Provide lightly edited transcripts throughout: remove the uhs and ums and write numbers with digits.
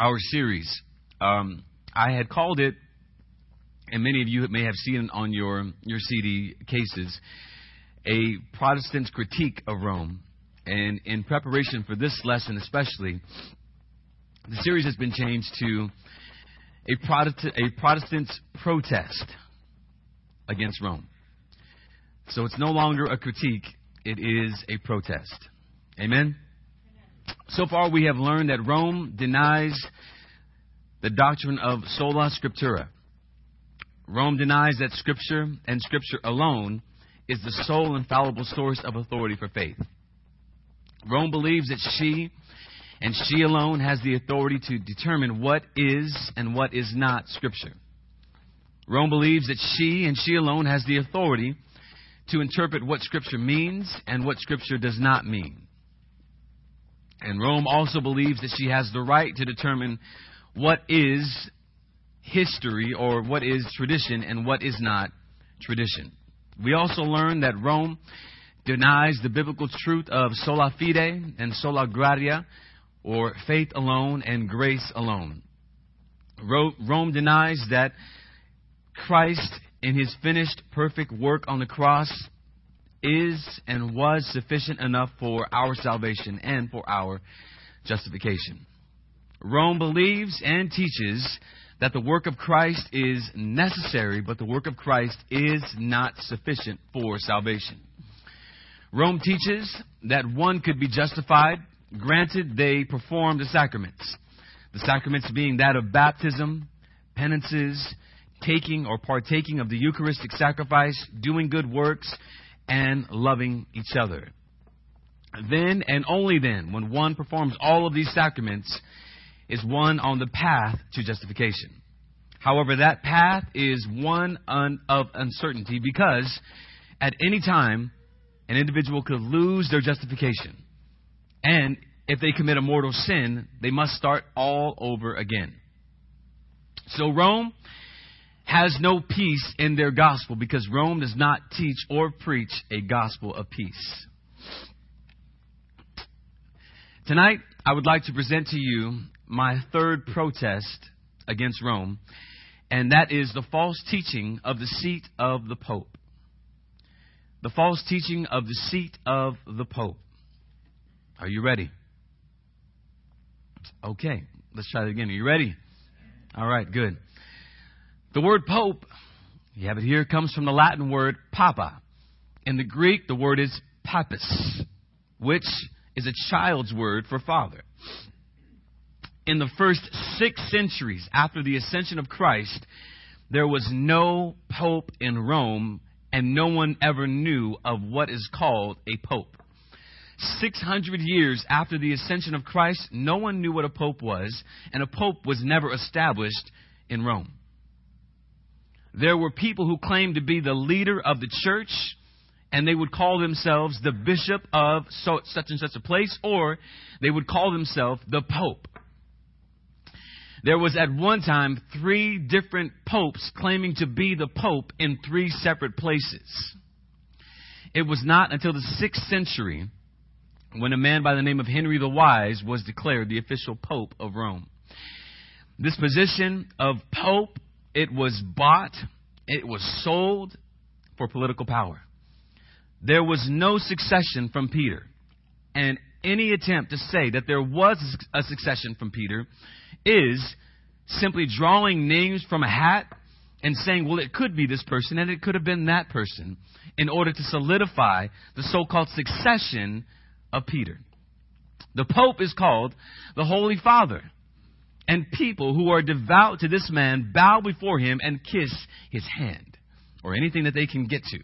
our series. I had called it, and many of you may have seen it on your CD cases, a Protestant's Critique of Rome. And in preparation for this lesson especially, the series has been changed to a Protestant's Protest against Rome. So it's no longer a critique, it is a protest. Amen? So far we have learned that Rome denies the doctrine of sola scriptura. Rome denies that Scripture and Scripture alone is the sole infallible source of authority for faith. Rome believes that she and she alone has the authority to determine what is and what is not Scripture. Rome believes that she and she alone has the authority to interpret what Scripture means and what Scripture does not mean. And Rome also believes that she has the right to determine what is history or what is tradition and what is not tradition. We also learn that Rome denies the biblical truth of sola fide and sola gratia, or faith alone and grace alone. Rome denies that Christ, in his finished perfect work on the cross, is and was sufficient enough for our salvation and for our justification. Rome believes and teaches that the work of Christ is necessary, but the work of Christ is not sufficient for salvation. Rome teaches that one could be justified, granted they perform the sacraments being that of baptism, penances, taking or partaking of the Eucharistic sacrifice, doing good works, and loving each other. Then and only then, when one performs all of these sacraments, is one on the path to justification. However, that path is one of uncertainty, because at any time, an individual could lose their justification. And if they commit a mortal sin, they must start all over again. So Rome has no peace in their gospel, because Rome does not teach or preach a gospel of peace. Tonight, I would like to present to you my third protest against Rome, and that is the false teaching of the seat of the Pope. The false teaching of the seat of the Pope. Are you ready? Okay, let's try it again. Are you ready? All right, good. The word Pope, you have it here, comes from the Latin word papa. In the Greek, the word is papas, which is a child's word for father. In the first 6 centuries after the ascension of Christ, there was no Pope in Rome, and no one ever knew of what is called a pope. 600 years after the ascension of Christ, no one knew what a pope was, and a pope was never established in Rome. There were people who claimed to be the leader of the church, and they would call themselves the bishop of such and such a place, or they would call themselves the pope. There was at one time 3 different popes claiming to be the pope in 3 separate places. It was not until the 6th century when a man by the name of Henry the Wise was declared the official pope of Rome. This position of pope, it was bought, it was sold for political power. There was no succession from Peter, and any attempt to say that there was a succession from Peter is simply drawing names from a hat and saying, well, it could be this person and it could have been that person, in order to solidify the so-called succession of Peter. The Pope is called the Holy Father, and people who are devout to this man bow before him and kiss his hand, or anything that they can get to.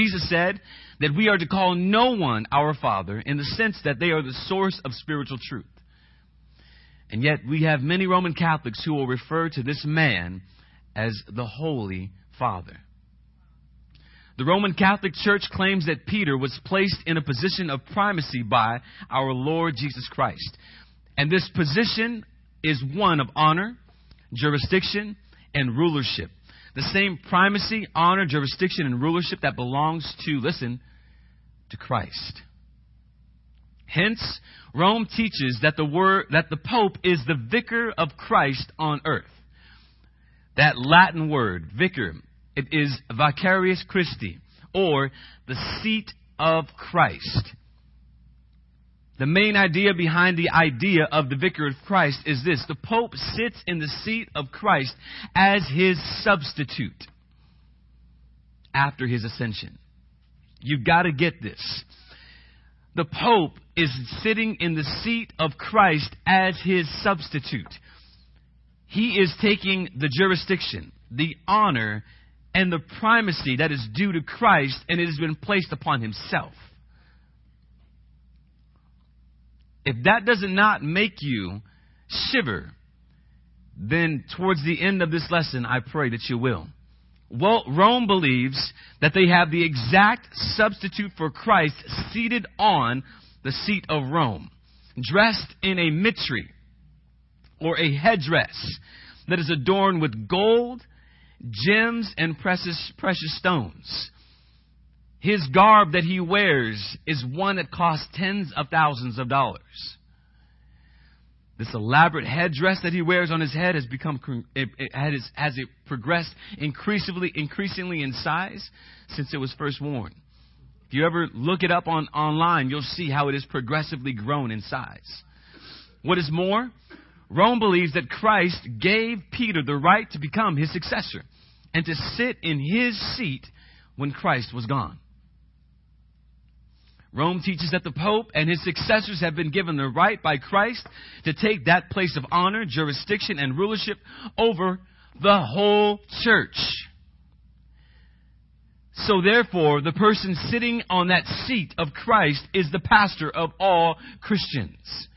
Jesus said that we are to call no one our Father, in the sense that they are the source of spiritual truth. And yet we have many Roman Catholics who will refer to this man as the Holy Father. The Roman Catholic Church claims that Peter was placed in a position of primacy by our Lord Jesus Christ. And this position is one of honor, jurisdiction, and rulership. The same primacy, honor, jurisdiction, and rulership that belongs to, listen, to Christ. Hence, Rome teaches that the Pope is the vicar of Christ on earth. That Latin word, vicar, it is vicarius Christi, or the seat of Christ. The main idea behind the idea of the vicar of Christ is this: the Pope sits in the seat of Christ as his substitute after his ascension. You've got to get this. The Pope is sitting in the seat of Christ as his substitute. He is taking the jurisdiction, the honor, and the primacy that is due to Christ, and it has been placed upon himself. If that does not make you shiver, then towards the end of this lesson, I pray that you will. Well, Rome believes that they have the exact substitute for Christ seated on the seat of Rome, dressed in a mitre or a headdress that is adorned with gold, gems, and precious stones. His garb that he wears is one that costs tens of thousands of dollars. This elaborate headdress that he wears on his head has progressed increasingly in size since it was first worn. If you ever look it up online, you'll see how it has progressively grown in size. What is more, Rome believes that Christ gave Peter the right to become his successor and to sit in his seat when Christ was gone. Rome teaches that the Pope and his successors have been given the right by Christ to take that place of honor, jurisdiction, and rulership over the whole church. So therefore, the person sitting on that seat of Christ is the pastor of all Christians.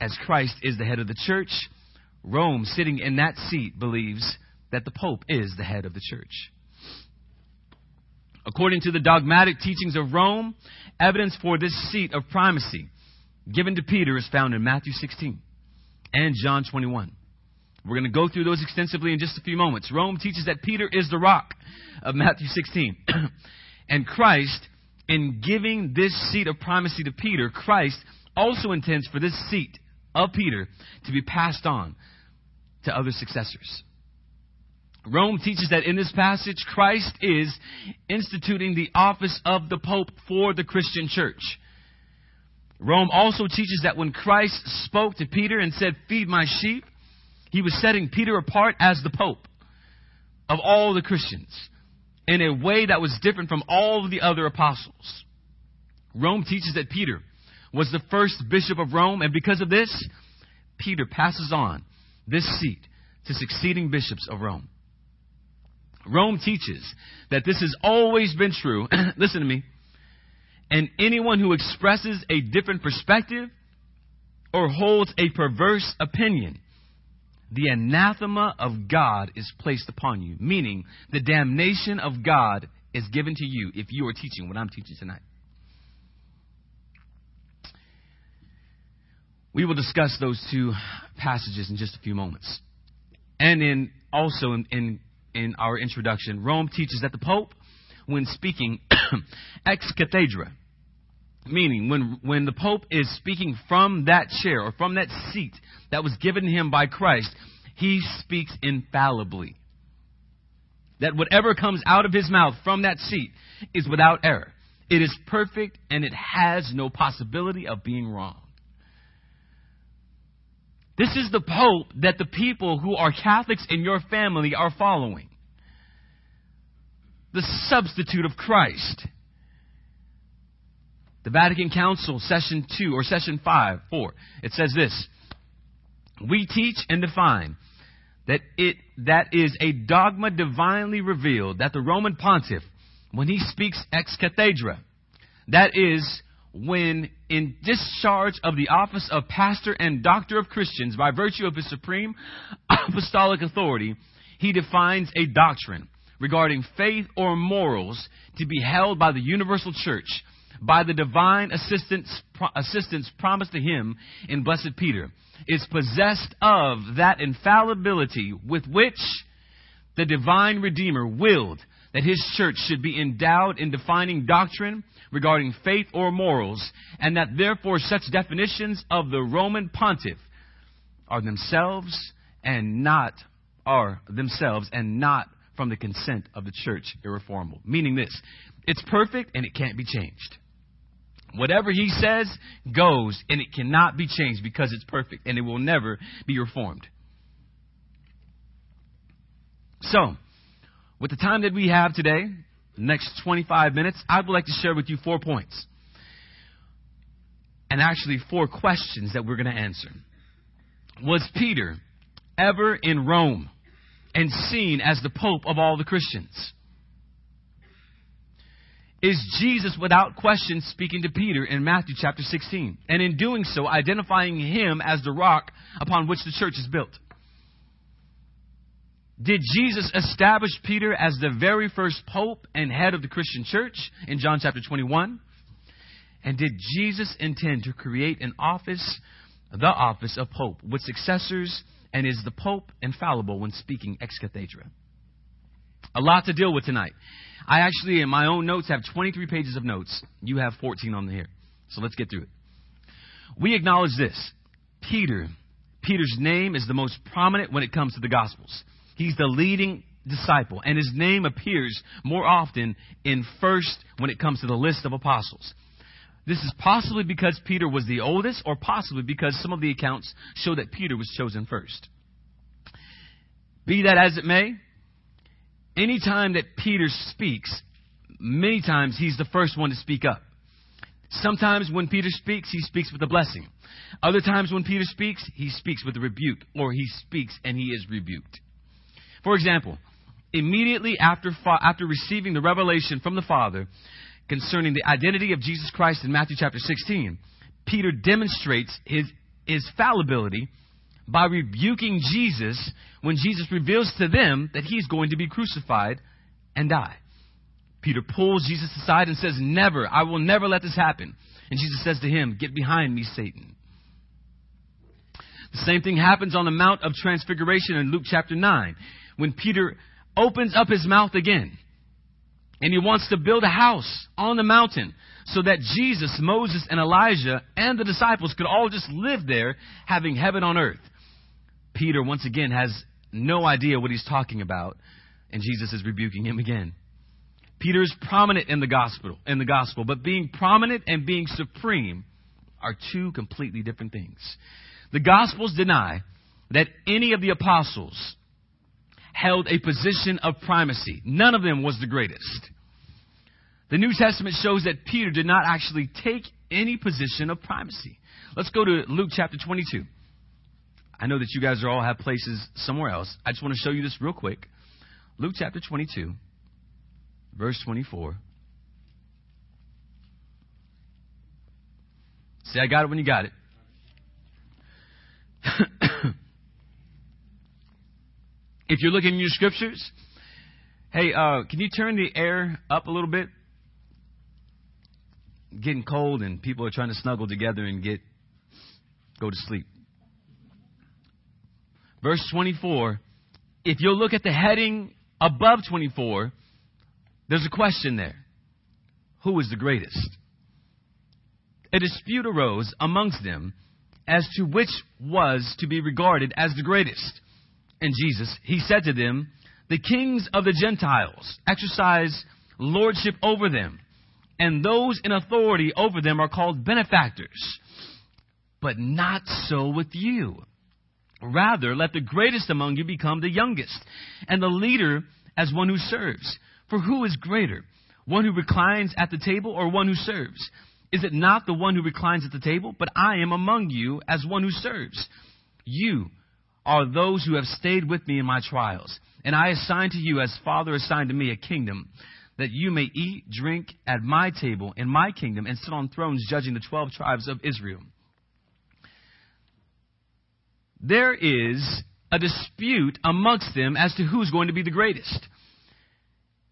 As Christ is the head of the church, Rome, sitting in that seat, believes that the Pope is the head of the church. According to the dogmatic teachings of Rome, evidence for this seat of primacy given to Peter is found in Matthew 16 and John 21. We're going to go through those extensively in just a few moments. Rome teaches that Peter is the rock of Matthew 16. And Christ, in giving this seat of primacy to Peter, Christ also intends for this seat of Peter to be passed on to other successors. Rome teaches that in this passage, Christ is instituting the office of the Pope for the Christian church. Rome also teaches that when Christ spoke to Peter and said, "Feed my sheep," he was setting Peter apart as the Pope of all the Christians in a way that was different from all of the other apostles. Rome teaches that Peter was the first bishop of Rome, and because of this, Peter passes on this seat to succeeding bishops of Rome. Rome teaches that this has always been true. Listen to me. And anyone who expresses a different perspective or holds a perverse opinion, the anathema of God is placed upon you, meaning the damnation of God is given to you if you are teaching what I'm teaching tonight. We will discuss those two passages in just a few moments. And in our introduction, Rome teaches that the Pope, when speaking ex cathedra, meaning when the Pope is speaking from that chair or from that seat that was given him by Christ, he speaks infallibly. That whatever comes out of his mouth from that seat is without error. It is perfect, and it has no possibility of being wrong. This is the Pope that the people who are Catholics in your family are following. The substitute of Christ. The Vatican Council, Session 2 or Session 4, it says this: "We teach and define that that is a dogma divinely revealed that the Roman Pontiff, when he speaks ex cathedra, that is, when in discharge of the office of pastor and doctor of Christians by virtue of his supreme apostolic authority, he defines a doctrine regarding faith or morals to be held by the universal church by the divine assistance promised to him in Blessed Peter, is possessed of that infallibility with which the divine Redeemer willed that his church should be endowed in defining doctrine regarding faith or morals, and that therefore such definitions of the Roman pontiff are themselves and not from the consent of the church irreformable. Meaning this, it's perfect and it can't be changed. Whatever he says goes, and it cannot be changed because it's perfect and it will never be reformed. So, with the time that we have today, the next 25 minutes, I would like to share with you 4 points. And actually 4 questions that we're going to answer. Was Peter ever in Rome and seen as the Pope of all the Christians? Is Jesus without question speaking to Peter in Matthew chapter 16, and in doing so identifying him as the rock upon which the church is built? Did Jesus establish Peter as the very first pope and head of the Christian church in John chapter 21? And did Jesus intend to create an office, the office of pope, with successors, and is the pope infallible when speaking ex cathedra? A lot to deal with tonight. I actually, in my own notes, have 23 pages of notes. You have 14 on here. So let's get through it. We acknowledge this. Peter's name is the most prominent when it comes to the Gospels. He's the leading disciple, and his name appears more often in first when it comes to the list of apostles. This is possibly because Peter was the oldest, or possibly because some of the accounts show that Peter was chosen first. Be that as it may, any time that Peter speaks, many times he's the first one to speak up. Sometimes when Peter speaks, he speaks with a blessing. Other times when Peter speaks, he speaks with a rebuke, or he speaks and he is rebuked. For example, immediately after receiving the revelation from the Father concerning the identity of Jesus Christ in Matthew chapter 16, Peter demonstrates his fallibility by rebuking Jesus when Jesus reveals to them that he's going to be crucified and die. Peter pulls Jesus aside and says, "Never, I will never let this happen." And Jesus says to him, "Get behind me, Satan." The same thing happens on the Mount of Transfiguration in Luke chapter 9, when Peter opens up his mouth again. And he wants to build a house on the mountain so that Jesus, Moses, and Elijah and the disciples could all just live there, having heaven on earth. Peter, once again, has no idea what he's talking about, and Jesus is rebuking him again. Peter is prominent in the gospel, but being prominent and being supreme are two completely different things. The Gospels deny that any of the apostles held a position of primacy. None of them was the greatest. The New Testament shows that Peter did not actually take any position of primacy. Let's go to Luke chapter 22. I know that you guys all have places somewhere else. I just want to show you this real quick. Luke chapter 22, verse 24. See, I got it when you got it. If you're looking in your scriptures, hey, can you turn the air up a little bit? Getting cold and people are trying to snuggle together and go to sleep. Verse 24, if you'll look at the heading above 24, there's a question there. Who is the greatest? A dispute arose amongst them as to which was to be regarded as the greatest. And Jesus, he said to them, "The kings of the Gentiles exercise lordship over them, and those in authority over them are called benefactors. But not so with you. Rather, let the greatest among you become the youngest, and the leader as one who serves. For who is greater, one who reclines at the table or one who serves? Is it not the one who reclines at the table? But I am among you as one who serves. You are those who have stayed with me in my trials. And I assign to you, as Father assigned to me, a kingdom, that you may eat, drink at my table in my kingdom, and sit on thrones judging the 12 tribes of Israel." There is a dispute amongst them as to who's going to be the greatest.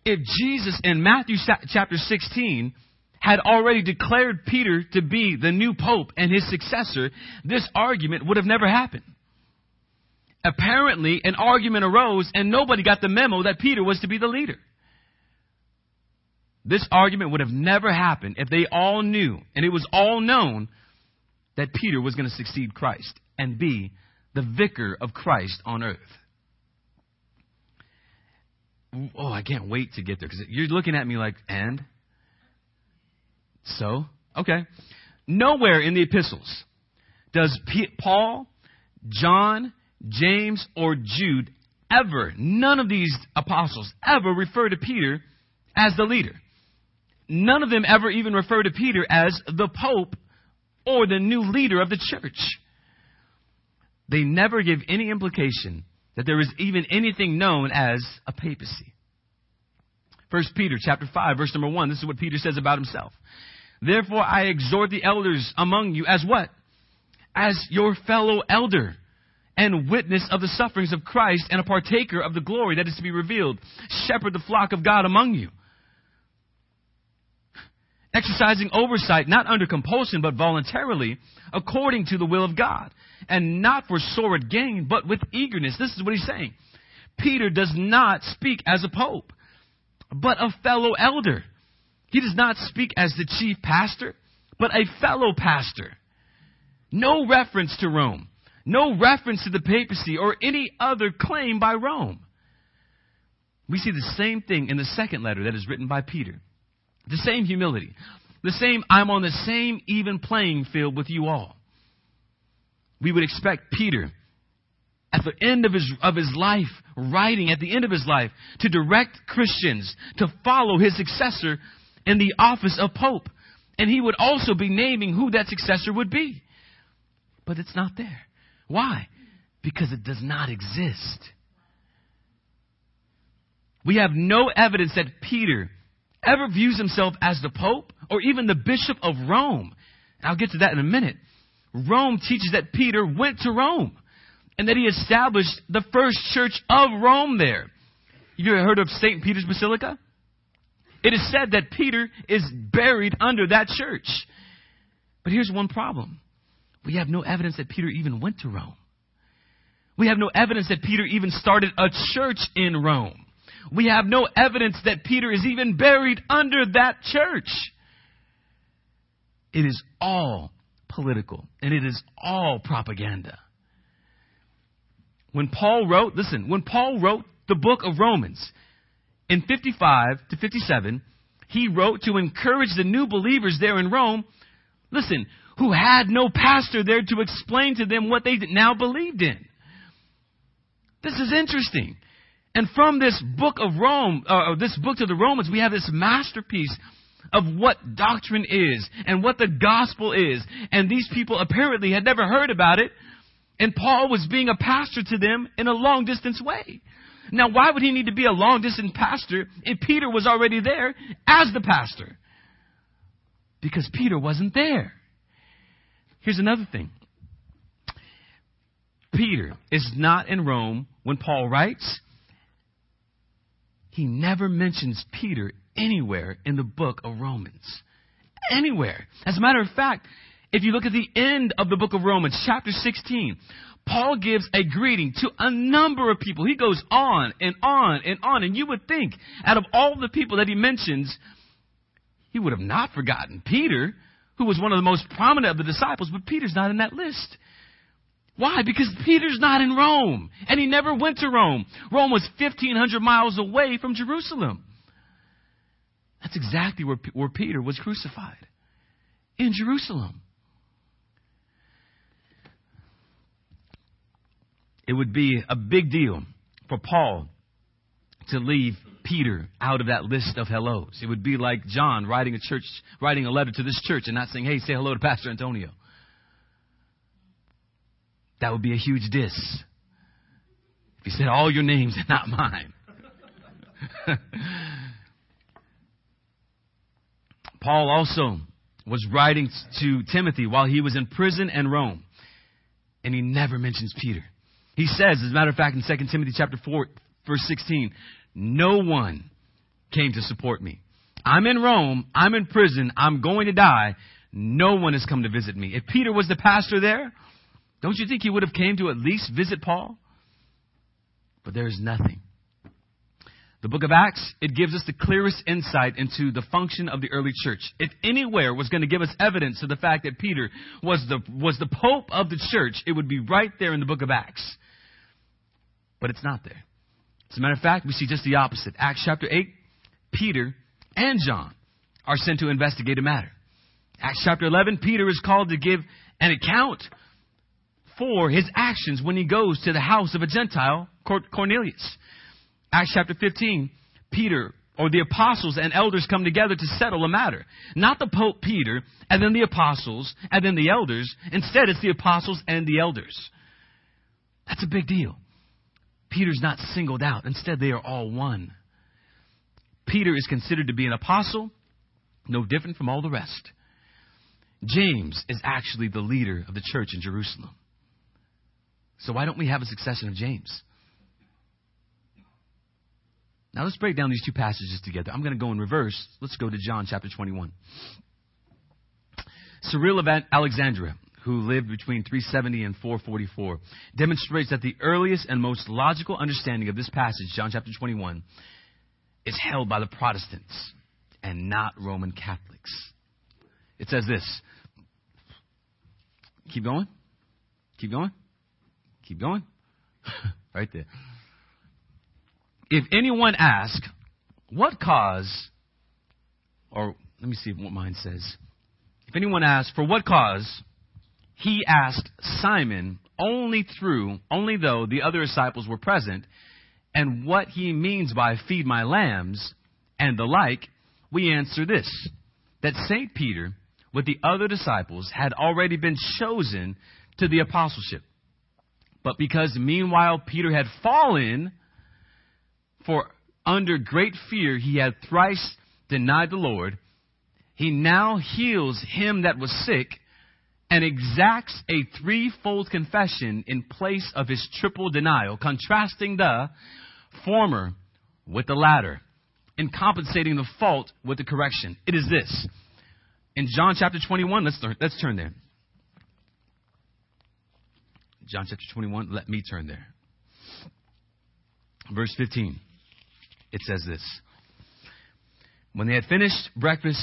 If Jesus in Matthew chapter 16 had already declared Peter to be the new pope and his successor, this argument would have never happened. Apparently, an argument arose and nobody got the memo that Peter was to be the leader. This argument would have never happened if they all knew, and it was all known, that Peter was going to succeed Christ and be the vicar of Christ on earth. Oh, I can't wait to get there, because you're looking at me like, and? So? Okay. Nowhere in the epistles does Paul, John, James, or Jude ever, none of these apostles ever refer to Peter as the leader. None of them ever even refer to Peter as the Pope or the new leader of the church. They never give any implication that there is even anything known as a papacy. 1 Peter chapter 5, verse number 1. This is what Peter says about himself. Therefore, I exhort the elders among you as what? As your fellow elder and witness of the sufferings of Christ and a partaker of the glory that is to be revealed. Shepherd the flock of God among you, exercising oversight, not under compulsion, but voluntarily, according to the will of God, and not for sordid gain, but with eagerness. This is what he's saying. Peter does not speak as a pope, but a fellow elder. He does not speak as the chief pastor, but a fellow pastor. No reference to Rome, no reference to the papacy or any other claim by Rome. We see the same thing in the second letter that is written by Peter. The same humility. The same, I'm on the same even playing field with you all. We would expect Peter, at the end of his life, writing at the end of his life, to direct Christians to follow his successor in the office of Pope. And he would also be naming who that successor would be. But it's not there. Why? Because it does not exist. We have no evidence that Peter ever views himself as the Pope or even the Bishop of Rome. And I'll get to that in a minute. Rome teaches that Peter went to Rome and that he established the first church of Rome there. You ever heard of St. Peter's Basilica? It is said that Peter is buried under that church. But here's one problem. We have no evidence that Peter even went to Rome. We have no evidence that Peter even started a church in Rome. We have no evidence that Peter is even buried under that church. It is all political, and it is all propaganda. When Paul wrote the book of Romans in 55 to 57, he wrote to encourage the new believers there in Rome, listen, who had no pastor there to explain to them what they now believed in. This is interesting. And from this book of Rome, this book to the Romans, we have this masterpiece of what doctrine is and what the gospel is. And these people apparently had never heard about it. And Paul was being a pastor to them in a long distance way. Now, why would he need to be a long distance pastor if Peter was already there as the pastor? Because Peter wasn't there. Here's another thing. Peter is not in Rome when Paul writes. He never mentions Peter anywhere in the book of Romans. Anywhere. As a matter of fact, if you look at the end of the book of Romans, chapter 16, Paul gives a greeting to a number of people. He goes on and on and on. And you would think, out of all the people that he mentions, he would have not forgotten Peter, who was one of the most prominent of the disciples. But Peter's not in that list. Why? Because Peter's not in Rome, and he never went to Rome. Rome was 1,500 miles away from Jerusalem. That's exactly where Peter was crucified, in Jerusalem. It would be a big deal for Paul to leave Peter out of that list of hellos. It would be like John writing a letter to this church and not saying, hey, say hello to Pastor Antonio. That would be a huge diss. If he said all your names and not mine. Paul also was writing to Timothy while he was in prison in Rome. And he never mentions Peter. He says, as a matter of fact, in 2 Timothy chapter 4, verse 16, no one came to support me. I'm in Rome. I'm in prison. I'm going to die. No one has come to visit me. If Peter was the pastor there, don't you think he would have came to at least visit Paul? But there is nothing. The book of Acts, it gives us the clearest insight into the function of the early church. If anywhere was going to give us evidence of the fact that Peter was the pope of the church, it would be right there in the book of Acts. But it's not there. As a matter of fact, we see just the opposite. Acts chapter 8, Peter and John are sent to investigate a matter. Acts chapter 11, Peter is called to give an account for his actions when he goes to the house of a Gentile, Cornelius. Acts chapter 15, Peter or the apostles and elders come together to settle a matter. Not the Pope Peter and then the apostles and then the elders. Instead, it's the apostles and the elders. That's a big deal. Peter's not singled out. Instead, they are all one. Peter is considered to be an apostle, no different from all the rest. James is actually the leader of the church in Jerusalem. So why don't we have a succession of James? Now let's break down these two passages together. I'm going to go in reverse. Let's go to John chapter 21. Cyril of Alexandria, who lived between 370 and 444, demonstrates that the earliest and most logical understanding of this passage, John chapter 21, is held by the Protestants and not Roman Catholics. It says this. Keep going. Keep going. Keep going. Right there. If anyone asks, what cause, or let me see what mine says. If anyone asks, for what cause, he asked Simon only though the other disciples were present, and what he means by feed my lambs and the like, we answer this, that St. Peter with the other disciples had already been chosen to the apostleship. But because meanwhile Peter had fallen, for under great fear he had thrice denied the Lord, he now heals him that was sick and exacts a threefold confession in place of his triple denial, contrasting the former with the latter and compensating the fault with the correction. It is this. In John chapter 21, let's turn there. John chapter 21, let me turn there. Verse 15, it says this. When they had finished breakfast,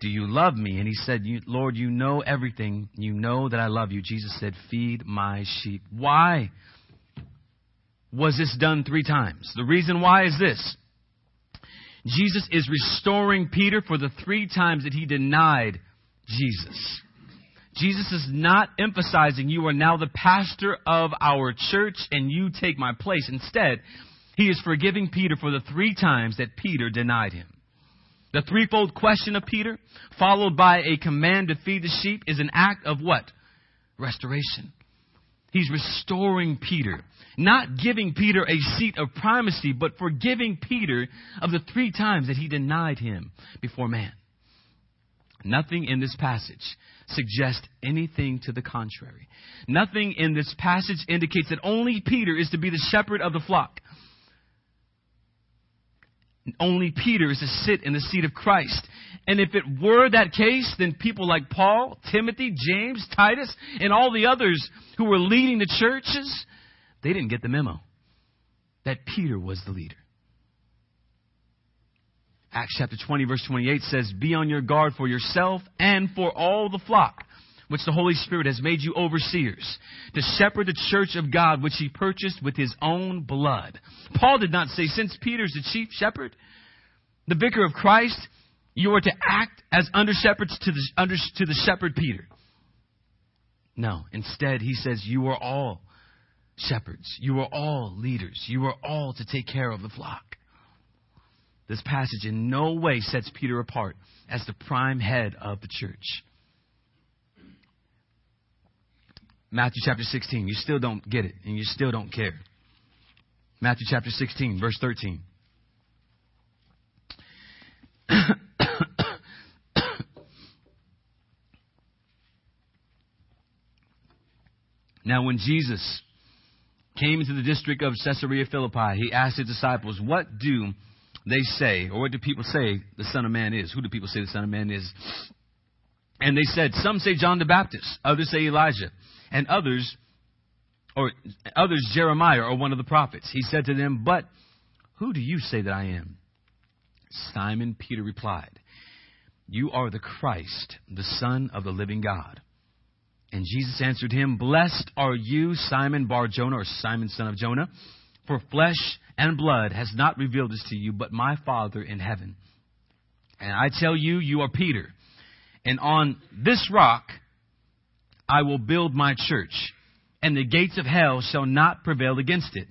do you love me? And he said, Lord, you know everything. You know that I love you. Jesus said, feed my sheep. Why was this done three times? The reason why is this. Jesus is restoring Peter for the three times that he denied Jesus. Jesus is not emphasizing you are now the pastor of our church and you take my place. Instead, he is forgiving Peter for the three times that Peter denied him. The threefold question of Peter, followed by a command to feed the sheep, is an act of what? Restoration. He's restoring Peter, not giving Peter a seat of primacy, but forgiving Peter of the three times that he denied him before man. Nothing in this passage suggests anything to the contrary. Nothing in this passage indicates that only Peter is to be the shepherd of the flock. Only Peter is to sit in the seat of Christ. And if it were that case, then people like Paul, Timothy, James, Titus, and all the others who were leading the churches, they didn't get the memo that Peter was the leader. Acts chapter 20, verse 28 says, be on your guard for yourself and for all the flock, which the Holy Spirit has made you overseers, to shepherd the church of God, which he purchased with his own blood. Paul did not say, since Peter's the chief shepherd, the vicar of Christ, you are to act as under-shepherds to the shepherd Peter. No, instead he says, you are all shepherds. You are all leaders. You are all to take care of the flock. This passage in no way sets Peter apart as the prime head of the church. Matthew chapter 16, you still don't get it and you still don't care. Matthew chapter 16, verse 13. Now, when Jesus came into the district of Caesarea Philippi, he asked his disciples, what do they say, or what do people say the Son of Man is? Who do people say the Son of Man is? And they said, some say John the Baptist, others say Elijah, and others Jeremiah or one of the prophets. He said to them, but who do you say that I am? Simon Peter replied, you are the Christ, the Son of the living God. And Jesus answered him, blessed are you, Simon Bar-Jonah, or Simon son of Jonah, for flesh and blood has not revealed this to you, but my Father in heaven. And I tell you, you are Peter, and on this rock I will build my church, and the gates of hell shall not prevail against it.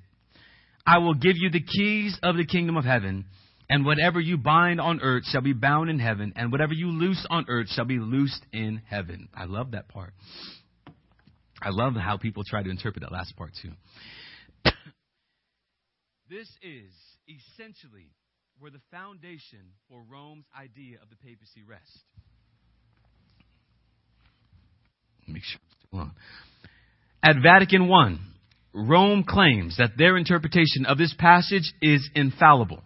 I will give you the keys of the kingdom of heaven, and whatever you bind on earth shall be bound in heaven, and whatever you loose on earth shall be loosed in heaven. I love that part. I love how people try to interpret that last part too. This is essentially where the foundation for Rome's idea of the papacy rests. Make sure it's still on. At Vatican I, Rome claims that their interpretation of this passage is infallible.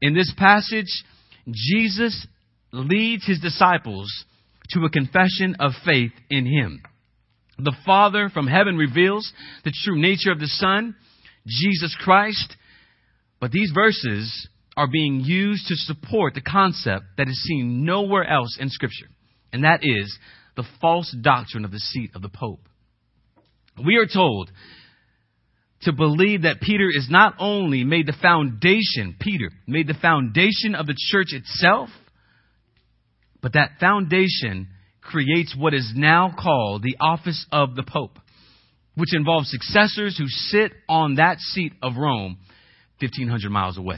In this passage, Jesus leads his disciples to a confession of faith in him. The Father from heaven reveals the true nature of the Son, Jesus Christ. But these verses are being used to support the concept that is seen nowhere else in Scripture, and that is the false doctrine of the seat of the Pope. We are told to believe that Peter made the foundation of the church itself, but that foundation creates what is now called the office of the Pope, which involves successors who sit on that seat of Rome 1,500 miles away.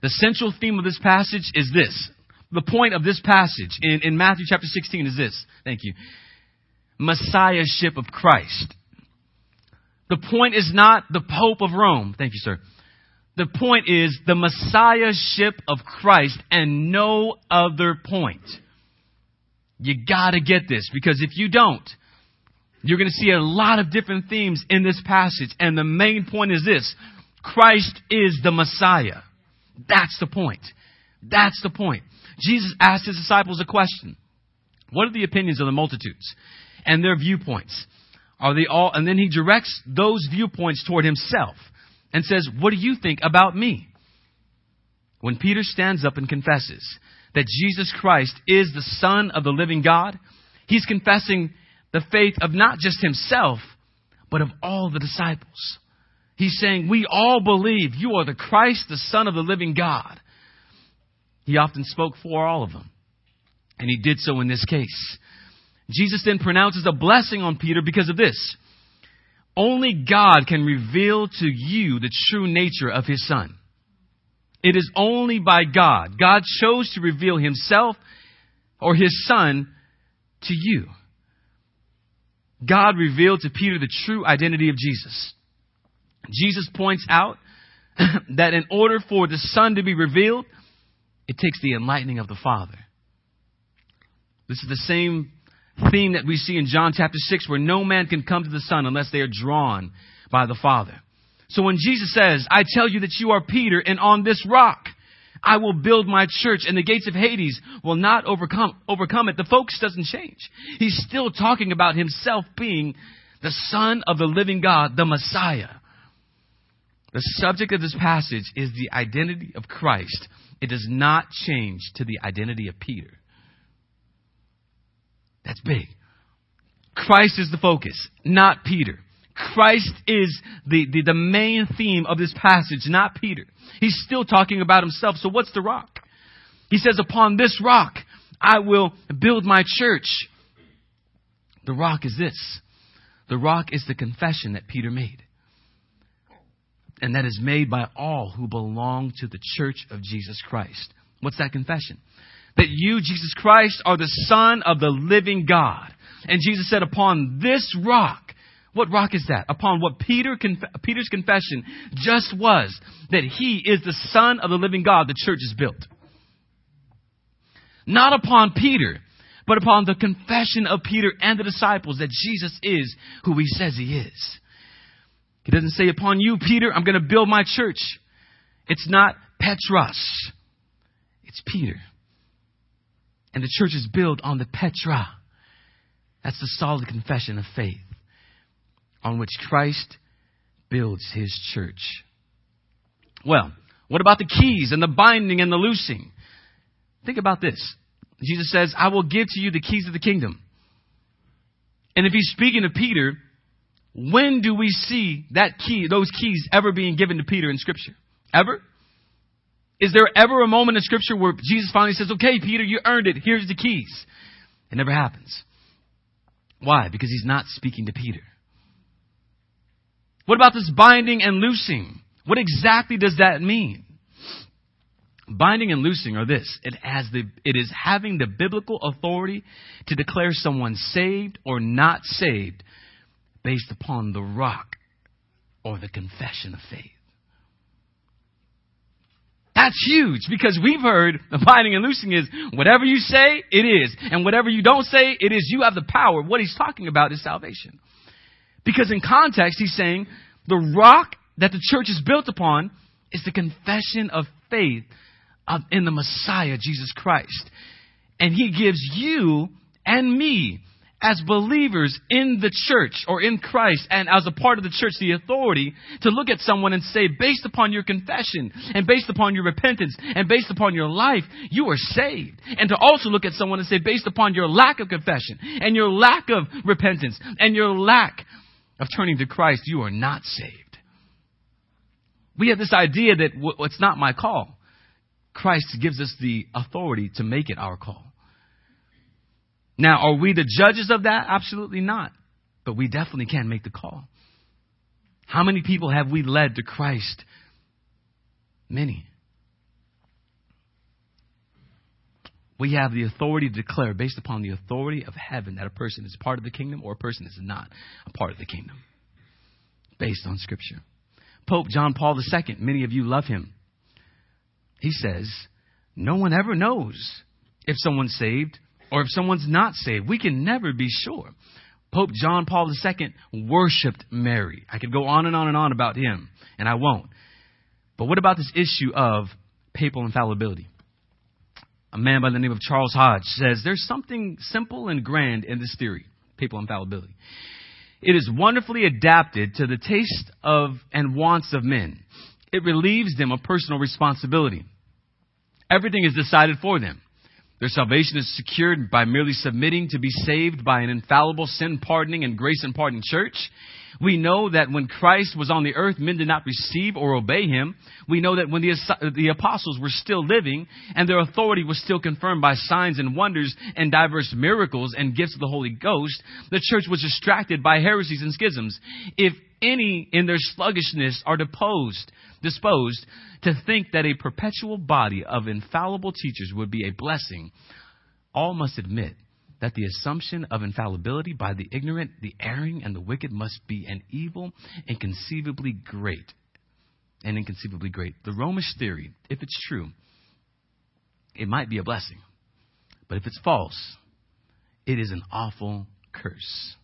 The central theme of this passage is this. The point of this passage in Matthew chapter 16 is this. Thank you. Messiahship of Christ. The point is not the Pope of Rome. Thank you, sir. The point is the Messiahship of Christ and no other point. You got to get this, because if you don't, you're going to see a lot of different themes in this passage. And the main point is this. Christ is the Messiah. That's the point. That's the point. Jesus asked his disciples a question. What are the opinions of the multitudes and their viewpoints? Are they all? And then he directs those viewpoints toward himself and says, what do you think about me? When Peter stands up and confesses that Jesus Christ is the Son of the living God, he's confessing the faith of not just himself, but of all the disciples. He's saying, we all believe you are the Christ, the Son of the living God. He often spoke for all of them, and he did so in this case. Jesus then pronounces a blessing on Peter because of this. Only God can reveal to you the true nature of his Son. It is only by God. God chose to reveal himself or his Son to you. God revealed to Peter the true identity of Jesus. Jesus points out that in order for the Son to be revealed, it takes the enlightening of the Father. This is the same theme that we see in John chapter 6, where no man can come to the Son unless they are drawn by the Father. So when Jesus says, I tell you that you are Peter, and on this rock I will build my church, and the gates of Hades will not overcome it, the focus doesn't change. He's still talking about himself being the Son of the living God, the Messiah. The subject of this passage is the identity of Christ. It does not change to the identity of Peter. That's big. Christ is the focus, not Peter. Christ is the main theme of this passage, not Peter. He's still talking about himself. So what's the rock? He says, upon this rock, I will build my church. The rock is this. The rock is the confession that Peter made. And that is made by all who belong to the church of Jesus Christ. What's that confession? That you, Jesus Christ, are the Son of the living God. And Jesus said, upon this rock. What rock is that? Upon what Peter's confession just was, that he is the Son of the living God, the church is built. Not upon Peter, but upon the confession of Peter and the disciples that Jesus is who he says he is. He doesn't say, upon you, Peter, I'm going to build my church. It's not Petros. It's Peter. And the church is built on the Petra. That's the solid confession of faith on which Christ builds his church. Well, what about the keys and the binding and the loosing? Think about this. Jesus says, I will give to you the keys of the kingdom. And if he's speaking to Peter, when do we see that key, those keys ever being given to Peter in Scripture? Ever? Is there ever a moment in Scripture where Jesus finally says, okay, Peter, you earned it. Here's the keys. It never happens. Why? Because he's not speaking to Peter. What about this binding and loosing? What exactly does that mean? Binding and loosing are this. It is having the biblical authority to declare someone saved or not saved based upon the rock or the confession of faith. That's huge, because we've heard the binding and loosing is whatever you say, it is. And whatever you don't say, it is. You have the power. What he's talking about is salvation. Because in context, he's saying the rock that the church is built upon is the confession of faith in the Messiah, Jesus Christ. And he gives you and me as believers in the church or in Christ and as a part of the church, the authority to look at someone and say, based upon your confession and based upon your repentance and based upon your life, you are saved. And to also look at someone and say, based upon your lack of confession and your lack of repentance and your lack of turning to Christ, you are not saved. We have this idea that it's not my call. Christ gives us the authority to make it our call. Now, are we the judges of that? Absolutely not. But we definitely can make the call. How many people have we led to Christ? Many. We have the authority to declare based upon the authority of heaven that a person is part of the kingdom or a person is not a part of the kingdom. Based on Scripture. Pope John Paul II, many of you love him. He says, no one ever knows if someone's saved or if someone's not saved. We can never be sure. Pope John Paul II worshipped Mary. I could go on and on and on about him, and I won't. But what about this issue of papal infallibility? A man by the name of Charles Hodge says, there's something simple and grand in this theory, papal infallibility. It is wonderfully adapted to the taste of and wants of men. It relieves them of personal responsibility. Everything is decided for them. Their salvation is secured by merely submitting to be saved by an infallible sin-pardoning and grace-imparting church. We know that when Christ was on the earth, men did not receive or obey him. We know that when the apostles were still living and their authority was still confirmed by signs and wonders and diverse miracles and gifts of the Holy Ghost, the church was distracted by heresies and schisms. If any in their sluggishness are disposed to think that a perpetual body of infallible teachers would be a blessing, all must admit that the assumption of infallibility by the ignorant, the erring, and the wicked must be an evil inconceivably great. The Romish theory, if it's true, it might be a blessing. But if it's false, it is an awful curse.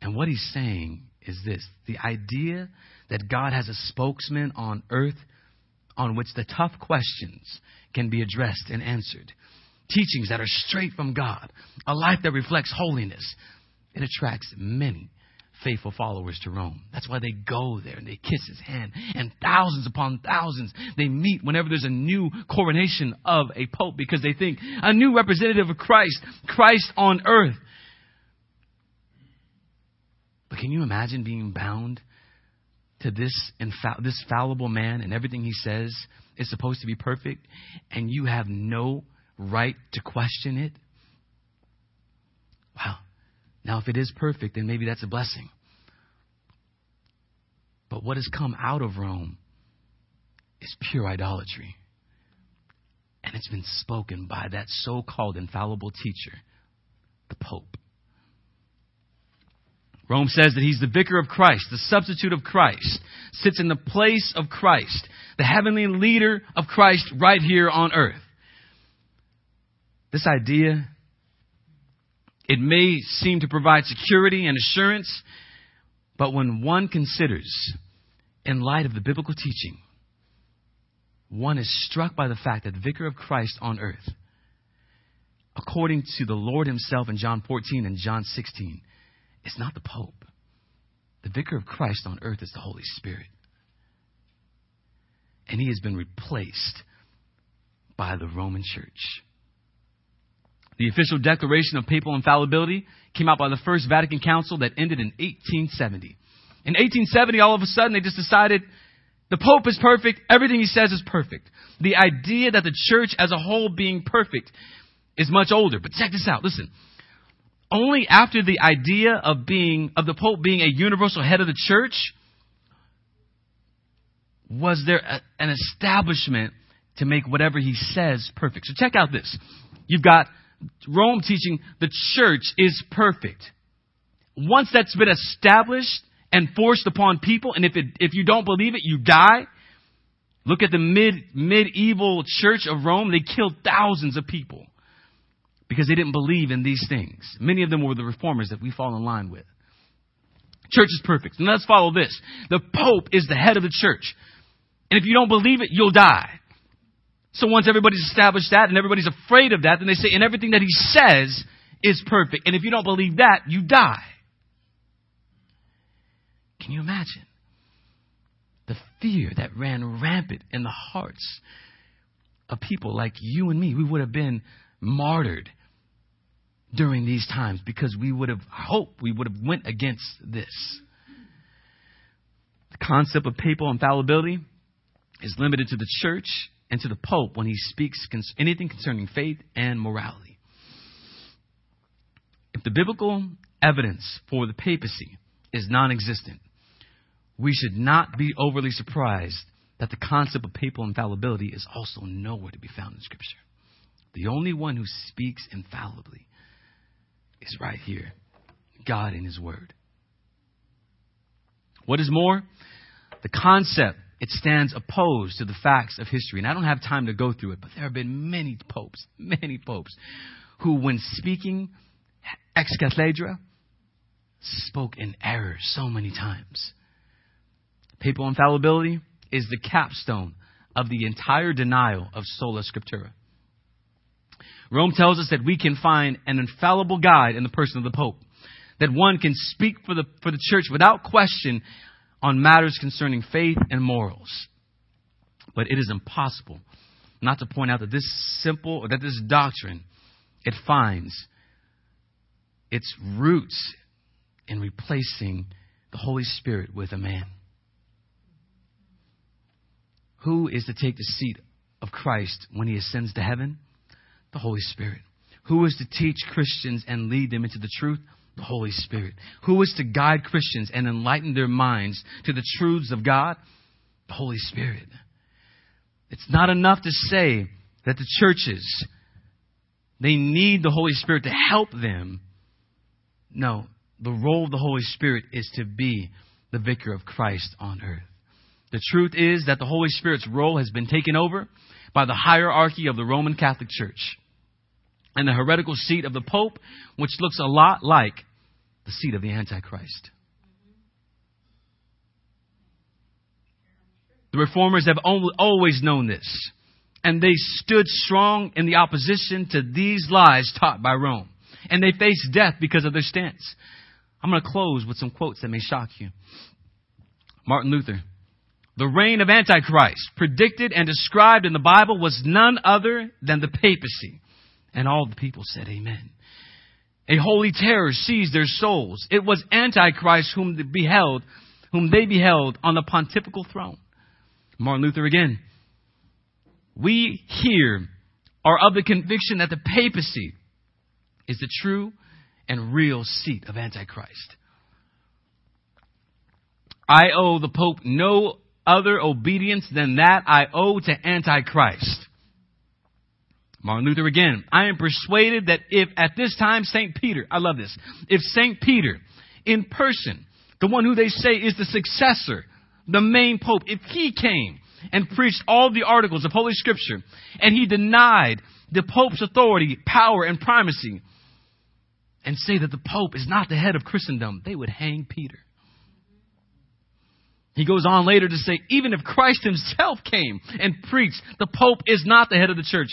And what he's saying is this: the idea that God has a spokesman on earth on which the tough questions can be addressed and answered. Teachings that are straight from God, a life that reflects holiness. It attracts many faithful followers to Rome. That's why they go there and they kiss his hand. And thousands upon thousands, they meet whenever there's a new coronation of a pope, because they think a new representative of Christ, Christ on earth. But can you imagine being bound to this fallible man, and everything he says is supposed to be perfect, and you have no right to question it? Wow. Now, if it is perfect, then maybe that's a blessing. But what has come out of Rome is pure idolatry. And it's been spoken by that so-called infallible teacher, the Pope. Rome says that he's the vicar of Christ, the substitute of Christ, sits in the place of Christ, the heavenly leader of Christ right here on earth. This idea It may seem to provide security and assurance, but when one considers, in light of the biblical teaching, one is struck by the fact that Vicar of Christ on earth, according to the Lord himself in John 14 and John 16, is not the Pope. The Vicar of Christ on earth is the Holy Spirit. And he has been replaced by the Roman Church. The official declaration of papal infallibility came out by the First Vatican Council that ended in 1870. In 1870, all of a sudden, they just decided the Pope is perfect. Everything he says is perfect. The idea that the church as a whole being perfect is much older. But check this out. Listen, only after the idea of the Pope being a universal head of the church was there an establishment to make whatever he says perfect. So check out this. You've got Rome teaching the church is perfect. Once that's been established and forced upon people, and if you don't believe it, you die. Look at the medieval church of Rome. They killed thousands of people because they didn't believe in these things. Many of them were the reformers that we fall in line with. Church is perfect. And let's follow this. The Pope is the head of the church. And if you don't believe it, you'll die. So once everybody's established that and everybody's afraid of that, then they say, and everything that he says is perfect. And if you don't believe that, you die. Can you imagine the fear that ran rampant in the hearts of people like you and me? We would have been martyred during these times because we would have went against this. The concept of papal infallibility is limited to the church and to the Pope when he speaks anything concerning faith and morality. If the biblical evidence for the papacy is non-existent, we should not be overly surprised that the concept of papal infallibility is also nowhere to be found in Scripture. The only one who speaks infallibly is right here, God in his word. What is more, the concept, it stands opposed to the facts of history. And I don't have time to go through it, but there have been many popes who, when speaking ex cathedra, spoke in error so many times. Papal infallibility is the capstone of the entire denial of sola scriptura. Rome tells us that we can find an infallible guide in the person of the Pope, that one can speak for the church without question on matters concerning faith and morals. But it is impossible not to point out that this doctrine, it finds its roots in replacing the Holy Spirit with a man. Who is to take the seat of Christ when he ascends to heaven? The Holy Spirit. Who is to teach Christians and lead them into the truth? The Holy Spirit. Who is to guide Christians and enlighten their minds to the truths of God? The Holy Spirit. It's not enough to say that the churches, they need the Holy Spirit to help them. No, the role of the Holy Spirit is to be the vicar of Christ on earth. The truth is that the Holy Spirit's role has been taken over by the hierarchy of the Roman Catholic Church and the heretical seat of the Pope, which looks a lot like the seat of the Antichrist. The reformers have always known this, and they stood strong in the opposition to these lies taught by Rome. And they faced death because of their stance. I'm going to close with some quotes that may shock you. Martin Luther: the reign of Antichrist, predicted and described in the Bible, was none other than the papacy. And all the people said amen. A holy terror seized their souls. It was Antichrist whom they beheld on the pontifical throne. Martin Luther again: we here are of the conviction that the papacy is the true and real seat of Antichrist. I owe the Pope no other obedience than that I owe to Antichrist. Martin Luther again: I am persuaded that if at this time St. Peter, I love this, if St. Peter in person, the one who they say is the successor, the main Pope, if he came and preached all the articles of Holy Scripture and he denied the Pope's authority, power, and primacy, and say that the Pope is not the head of Christendom, they would hang Peter. He goes on later to say, even if Christ himself came and preached, the Pope is not the head of the church,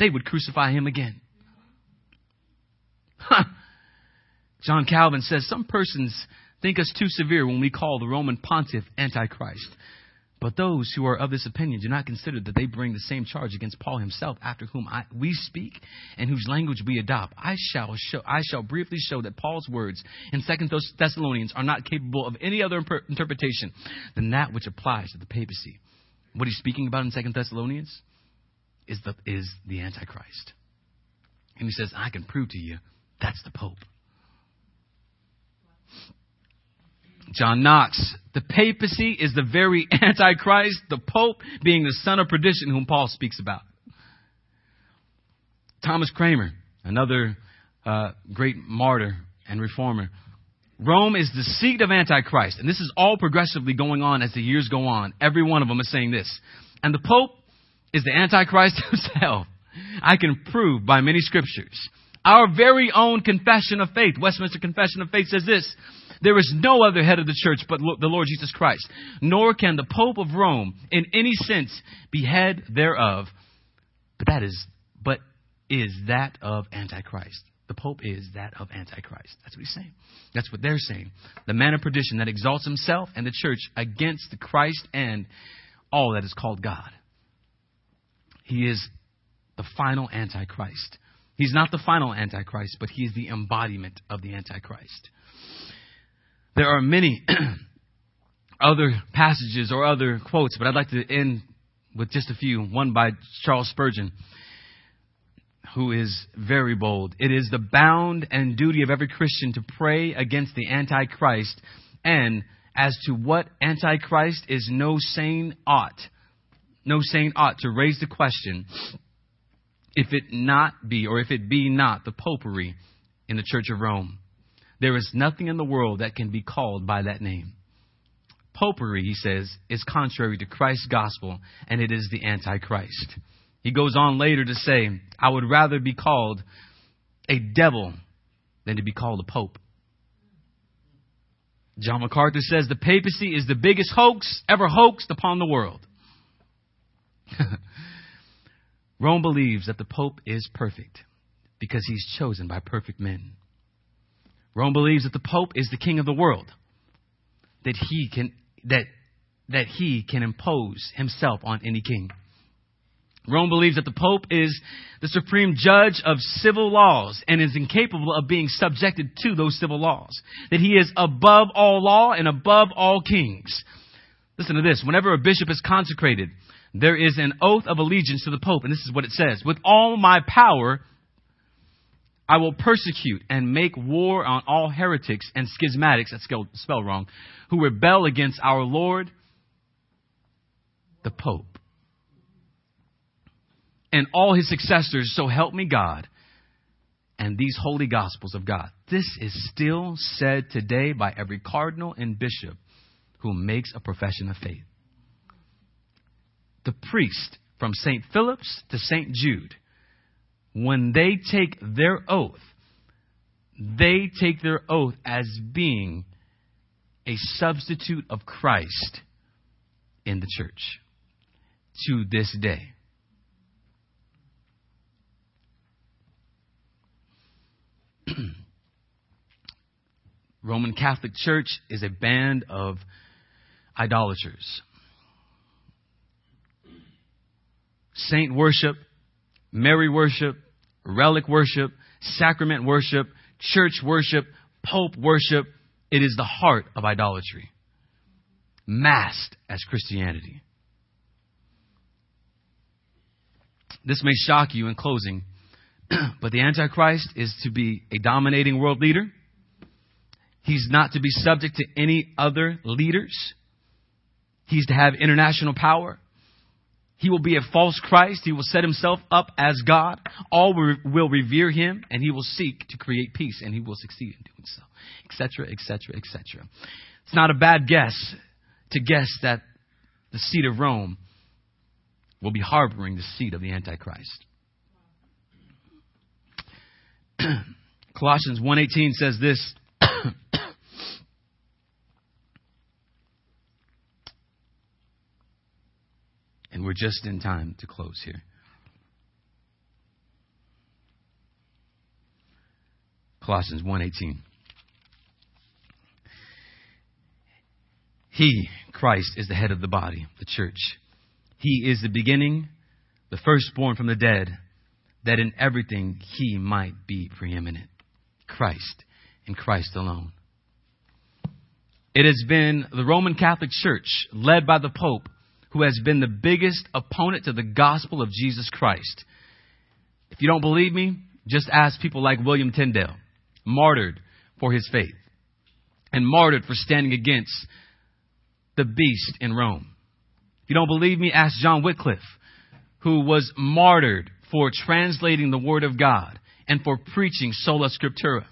they would crucify him again. John Calvin says, some persons think us too severe when we call the Roman pontiff Antichrist. But those who are of this opinion do not consider that they bring the same charge against Paul himself, after whom we speak and whose language we adopt. I shall briefly show that Paul's words in 2 Thessalonians are not capable of any other interpretation than that which applies to the papacy. What he's speaking about in 2 Thessalonians is the Antichrist. And he says, I can prove to you that's the Pope. John Knox, the papacy is the very Antichrist, the Pope being the son of perdition whom Paul speaks about. Thomas Cranmer, another great martyr and reformer. Rome is the seat of Antichrist. And this is all progressively going on as the years go on. Every one of them is saying this. And the Pope is the Antichrist himself. I can prove by many scriptures. Our very own Confession of Faith, Westminster Confession of Faith, says this. There is no other head of the church but the Lord Jesus Christ, nor can the Pope of Rome in any sense be head thereof. But is that of Antichrist. The Pope is that of Antichrist. That's what he's saying. That's what they're saying. The man of perdition that exalts himself and the church against the Christ and all that is called God. He is the final Antichrist. He's not the final Antichrist, but he is the embodiment of the Antichrist. There are many other passages or other quotes, but I'd like to end with just a few. One by Charles Spurgeon, who is very bold. It is the bound and duty of every Christian to pray against the Antichrist, and as to what Antichrist is no sane ought to raise the question, if it be not the popery in the Church of Rome. There is nothing in the world that can be called by that name. Popery, he says, is contrary to Christ's gospel, and it is the Antichrist. He goes on later to say, I would rather be called a devil than to be called a pope. John MacArthur says the papacy is the biggest hoax ever hoaxed upon the world. Rome believes that the Pope is perfect because he's chosen by perfect men. Rome believes that the Pope is the king of the world, that he can impose himself on any king. Rome believes that the Pope is the supreme judge of civil laws and is incapable of being subjected to those civil laws, that he is above all law and above all kings. Listen to this. Whenever a bishop is consecrated, there is an oath of allegiance to the Pope, and this is what it says. With all my power, I will persecute and make war on all heretics and schismatics, that's spelled wrong, who rebel against our Lord, the Pope, and all his successors, so help me God, and these holy gospels of God. This is still said today by every cardinal and bishop who makes a profession of faith. The priest from St. Philip's to St. Jude, when they take their oath, they take their oath as being a substitute of Christ in the church to this day. Roman Catholic Church is a band of idolaters. Saint worship, Mary worship, relic worship, sacrament worship, church worship, Pope worship. It is the heart of idolatry, masked as Christianity. This may shock you in closing, but the Antichrist is to be a dominating world leader. He's not to be subject to any other leaders. He's to have international power. He will be a false Christ. He will set himself up as God. All will revere him, and he will seek to create peace, and he will succeed in doing so, etc., etc., etc. It's not a bad guess to guess that the seat of Rome will be harboring the seat of the Antichrist. Colossians 1:18 says this. And we're just in time to close here. Colossians 1:18. He, Christ, is the head of the body, the church. He is the beginning, the firstborn from the dead, that in everything he might be preeminent. Christ and Christ alone. It has been the Roman Catholic Church, led by the Pope, who has been the biggest opponent to the gospel of Jesus Christ. If you don't believe me, just ask people like William Tyndale, martyred for his faith and martyred for standing against the beast in Rome. If you don't believe me, ask John Wycliffe, who was martyred for translating the word of God and for preaching sola scriptura.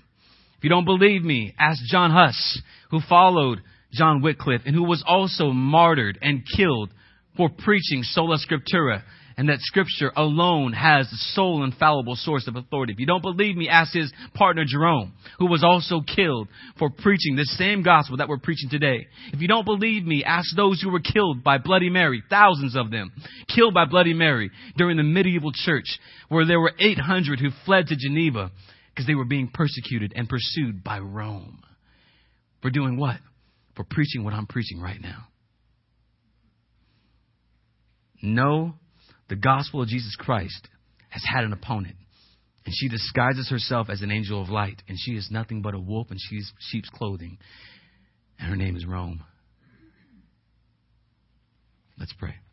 If you don't believe me, ask John Huss, who followed John Wycliffe and who was also martyred and killed for preaching sola scriptura, and that scripture alone has the sole infallible source of authority. If you don't believe me, ask his partner Jerome, who was also killed for preaching the same gospel that we're preaching today. If you don't believe me, ask those who were killed by Bloody Mary, thousands of them, killed by Bloody Mary during the medieval church, where there were 800 who fled to Geneva because they were being persecuted and pursued by Rome. For doing what? For preaching what I'm preaching right now. No, the gospel of Jesus Christ has had an opponent, and she disguises herself as an angel of light, and she is nothing but a wolf, and she's sheep's clothing, and her name is Rome. Let's pray.